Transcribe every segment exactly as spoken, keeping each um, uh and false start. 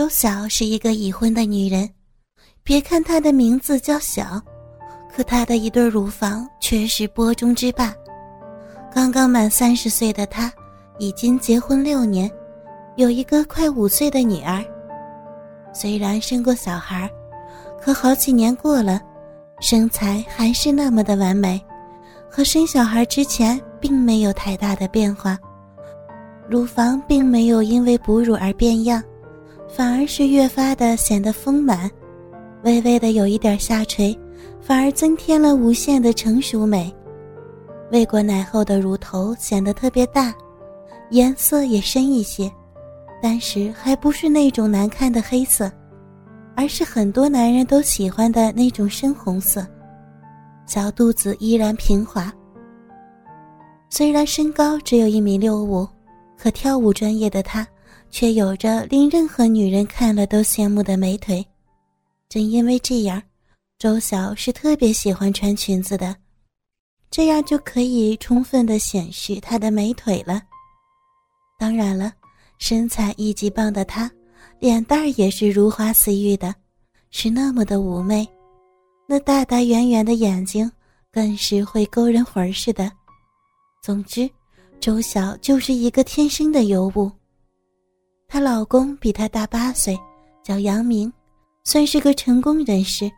周晓是一个已婚的女人，别看她的名字叫晓，可她的一对乳房却是波中之霸。刚刚满三十岁的她，已经结婚六年，有一个快五岁的女儿。虽然生过小孩，可好几年过了，身材还是那么的完美，和生小孩之前并没有太大的变化，乳房并没有因为哺乳而变样，反而是越发的显得丰满，微微的有一点下垂，反而增添了无限的成熟美。喂过奶后的乳头显得特别大，颜色也深一些，但是还不是那种难看的黑色，而是很多男人都喜欢的那种深红色。小肚子依然平滑，虽然身高只有一米六五，可跳舞专业的她却有着令任何女人看了都羡慕的美腿。正因为这样，周晓是特别喜欢穿裙子的，这样就可以充分地显示她的美腿了。当然了，身材一级棒的她，脸蛋儿也是如花似玉的，是那么的妩媚，那大大圆圆的眼睛更是会勾人魂似的。总之，周晓就是一个天生的尤物。她老公比她大八岁，叫杨明，算是个成功人士，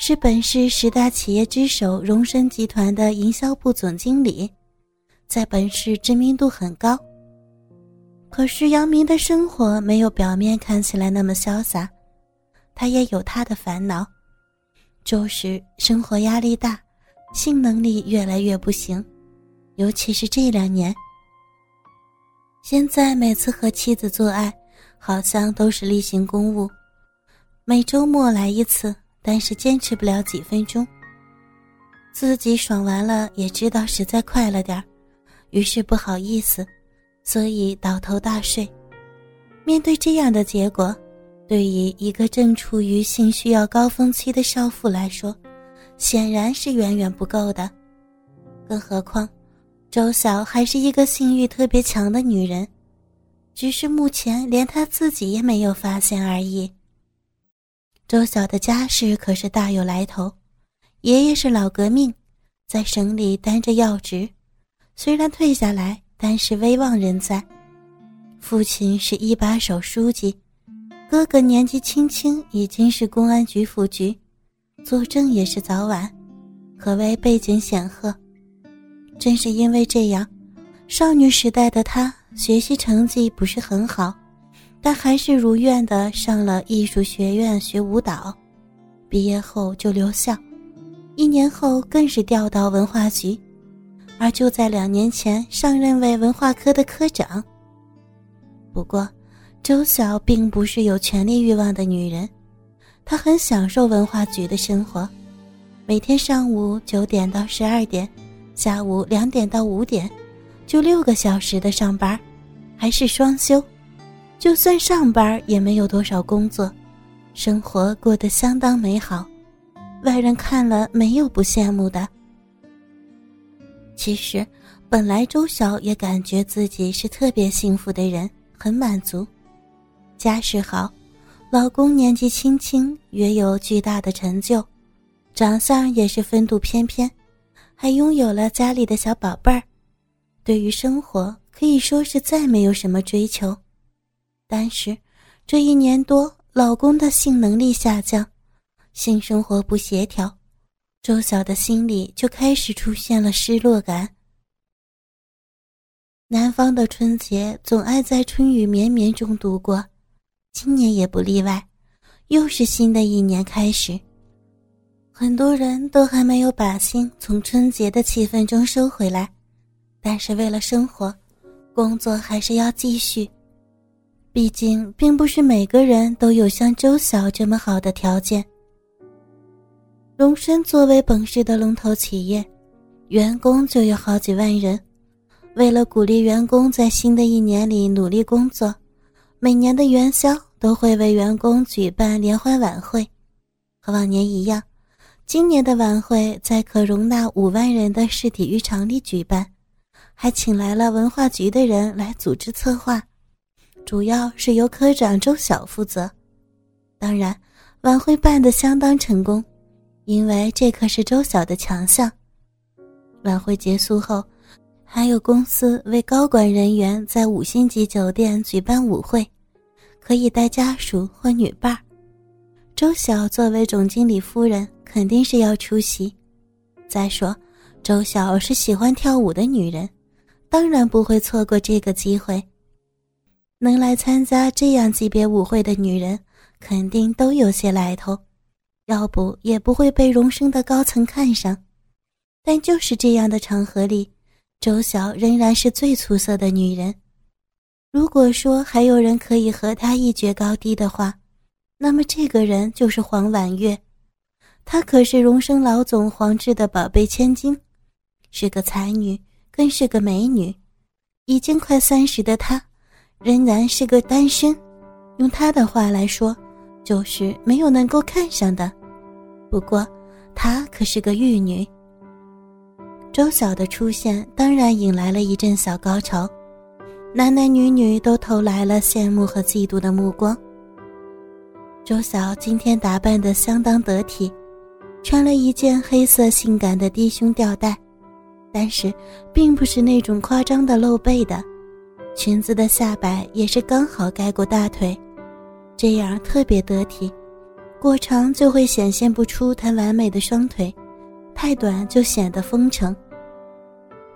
是本市十大企业之首荣升集团的营销部总经理，在本市知名度很高。可是杨明的生活没有表面看起来那么潇洒，他也有他的烦恼，就是生活压力大，性能力越来越不行，尤其是这两年。现在每次和妻子做爱，好像都是例行公务，每周末来一次，但是坚持不了几分钟。自己爽完了也知道实在快了点，于是不好意思，所以倒头大睡。面对这样的结果，对于一个正处于性需要高峰期的少妇来说，显然是远远不够的。更何况周晓还是一个性欲特别强的女人，只是目前连她自己也没有发现而已。周晓的家世可是大有来头，爷爷是老革命，在省里担着要职，虽然退下来，但是威望仍在。父亲是一把手书记，哥哥年纪轻轻已经是公安局副局，做证也是早晚，可谓背景显赫。正是因为这样，少女时代的她学习成绩不是很好，但还是如愿地上了艺术学院学舞蹈，毕业后就留校，一年后更是调到文化局，而就在两年前上任为文化科的科长。不过周晓并不是有权力欲望的女人，她很享受文化局的生活，每天上午九点到十二点，下午两点到五点，就六个小时的上班，还是双休。就算上班也没有多少工作，生活过得相当美好，外人看了没有不羡慕的。其实，本来周晓也感觉自己是特别幸福的人，很满足。家世好，老公年纪轻轻也有巨大的成就，长相也是风度翩翩，还拥有了家里的小宝贝儿，对于生活可以说是再没有什么追求。但是这一年多，老公的性能力下降，性生活不协调，周晓的心里就开始出现了失落感。南方的春节总爱在春雨绵绵中度过，今年也不例外，又是新的一年开始。很多人都还没有把心从春节的气氛中收回来，但是为了生活，工作还是要继续。毕竟并不是每个人都有像周晓这么好的条件。荣升作为本市的龙头企业，员工就有好几万人，为了鼓励员工在新的一年里努力工作，每年的元宵都会为员工举办联欢晚会。和往年一样，今年的晚会在可容纳五万人的市体育场里举办，还请来了文化局的人来组织策划，主要是由科长周晓负责。当然，晚会办得相当成功，因为这可是周晓的强项。晚会结束后，还有公司为高管人员在五星级酒店举办舞会，可以带家属或女伴。周晓作为总经理夫人，肯定是要出席。再说，周晓是喜欢跳舞的女人，当然不会错过这个机会。能来参加这样级别舞会的女人，肯定都有些来头，要不也不会被荣升的高层看上。但就是这样的场合里，周晓仍然是最出色的女人。如果说还有人可以和她一决高低的话，那么这个人就是黄婉月。她可是荣升老总黄志的宝贝千金，是个才女，更是个美女。已经快三十的她，仍然是个单身，用她的话来说，就是没有能够看上的。不过她可是个玉女。周晓的出现当然引来了一阵小高潮，男男女女都投来了羡慕和嫉妒的目光。周晓今天打扮得相当得体，穿了一件黑色性感的低胸吊带，但是并不是那种夸张的露背的，裙子的下摆也是刚好盖过大腿，这样特别得体。过长就会显现不出她完美的双腿，太短就显得丰盛。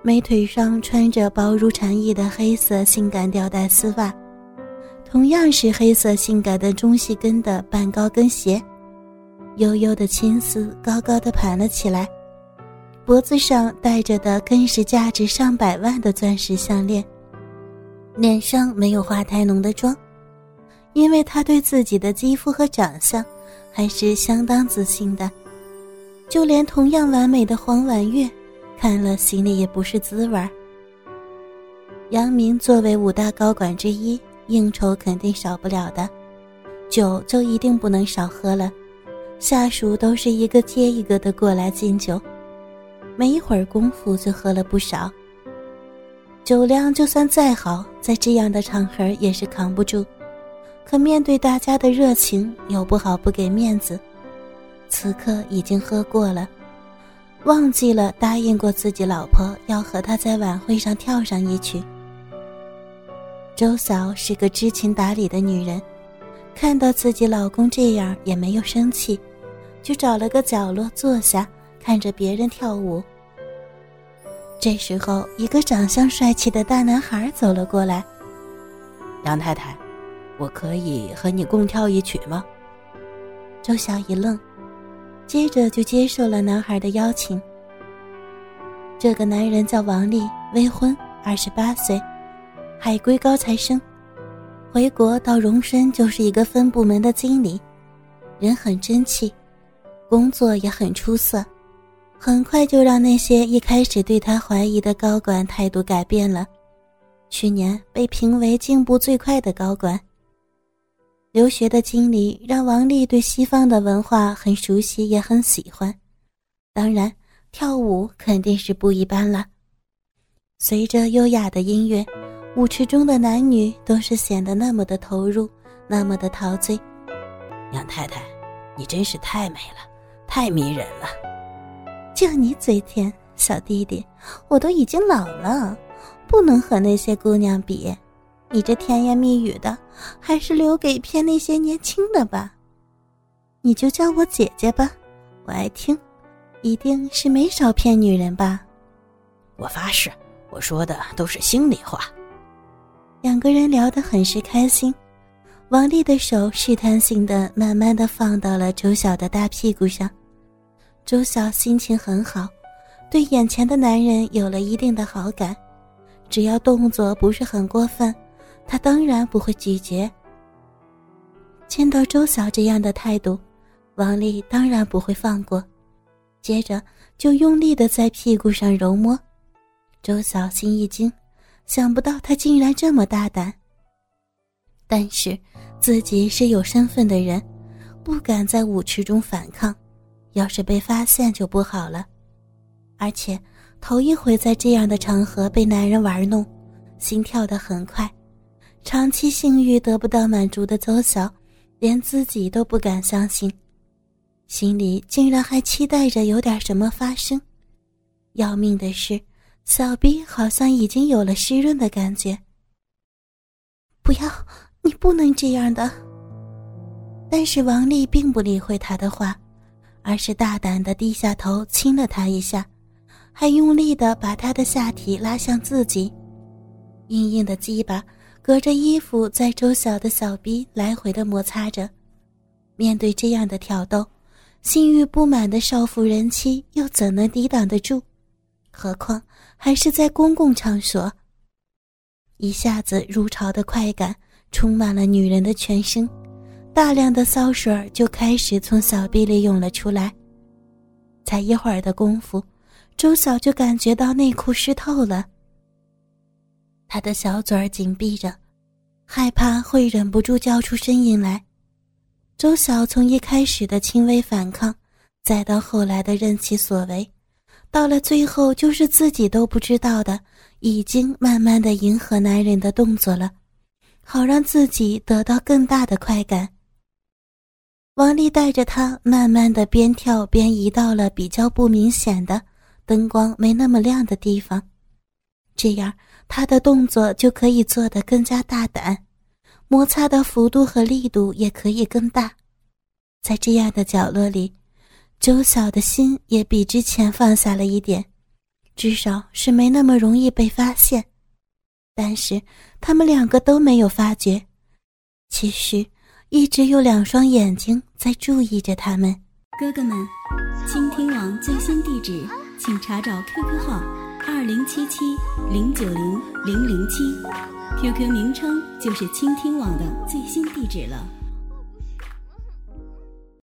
美腿上穿着薄如蝉翼的黑色性感吊带丝袜，同样是黑色性感的中细跟的半高跟鞋，悠悠的青丝高高的盘了起来，脖子上戴着的更是价值上百万的钻石项链。脸上没有化太浓的妆，因为她对自己的肌肤和长相还是相当自信的。就连同样完美的黄婉月，看了心里也不是滋味。杨明作为五大高管之一，应酬肯定少不了的，酒就一定不能少喝了。下属都是一个接一个的过来敬酒，没一会儿功夫就喝了不少。酒量就算再好，在这样的场合也是扛不住，可面对大家的热情又不好不给面子。此刻已经喝过了，忘记了答应过自己老婆要和她在晚会上跳上一曲。周嫂是个知情达理的女人，看到自己老公这样也没有生气，就找了个角落坐下，看着别人跳舞。这时候，一个长相帅气的大男孩走了过来。杨太太，我可以和你共跳一曲吗？周晓一愣，接着就接受了男孩的邀请。这个男人叫王丽，未婚，二十八岁，海归高材生，回国到荣升就是一个分部门的经理，人很争气，工作也很出色，很快就让那些一开始对他怀疑的高管态度改变了。去年被评为进步最快的高管。留学的经历让王丽对西方的文化很熟悉，也很喜欢，当然跳舞肯定是不一般了。随着优雅的音乐，舞池中的男女都是显得那么的投入，那么的陶醉。杨太太，你真是太美了，太迷人了。就你嘴甜，小弟弟，我都已经老了，不能和那些姑娘比。你这甜言蜜语的，还是留给偏那些年轻的吧。你就叫我姐姐吧，我爱听，一定是没少骗女人吧。我发誓，我说的都是心里话。两个人聊得很是开心，王丽的手试探性的慢慢的放到了周晓的大屁股上。周晓心情很好，对眼前的男人有了一定的好感，只要动作不是很过分，她当然不会拒绝。见到周晓这样的态度，王丽当然不会放过，接着就用力的在屁股上揉摸。周晓心一惊，想不到他竟然这么大胆，但是自己是有身份的人，不敢在舞池中反抗，要是被发现就不好了。而且头一回在这样的场合被男人玩弄，心跳得很快，长期性欲得不到满足的邹晓连自己都不敢相信，心里竟然还期待着有点什么发生。要命的是，小 B 好像已经有了湿润的感觉。不要，你不能这样的。但是王丽并不理会他的话，而是大胆地低下头亲了他一下，还用力地把他的下体拉向自己。硬硬的鸡巴隔着衣服在周晓的小逼来回地摩擦着。面对这样的挑逗，性欲不满的少妇人妻又怎能抵挡得住？何况还是在公共场所。一下子如潮的快感充满了女人的全身，大量的骚水就开始从小臂里涌了出来。才一会儿的功夫，周晓就感觉到内裤湿透了。他的小嘴紧闭着，害怕会忍不住叫出声音来。周晓从一开始的轻微反抗，再到后来的任其所为，到了最后就是自己都不知道的，已经慢慢的迎合男人的动作了，好让自己得到更大的快感。王丽带着他慢慢的边跳边移到了比较不明显的、灯光没那么亮的地方，这样他的动作就可以做得更加大胆，摩擦的幅度和力度也可以更大。在这样的角落里，周晓的心也比之前放下了一点，至少是没那么容易被发现。但是他们两个都没有发觉，其实一直有两双眼睛在注意着他们。哥哥们，倾听网最新地址请查找 Q Q 号二零七七零九零零零七， Q Q 名称就是倾听网的最新地址了。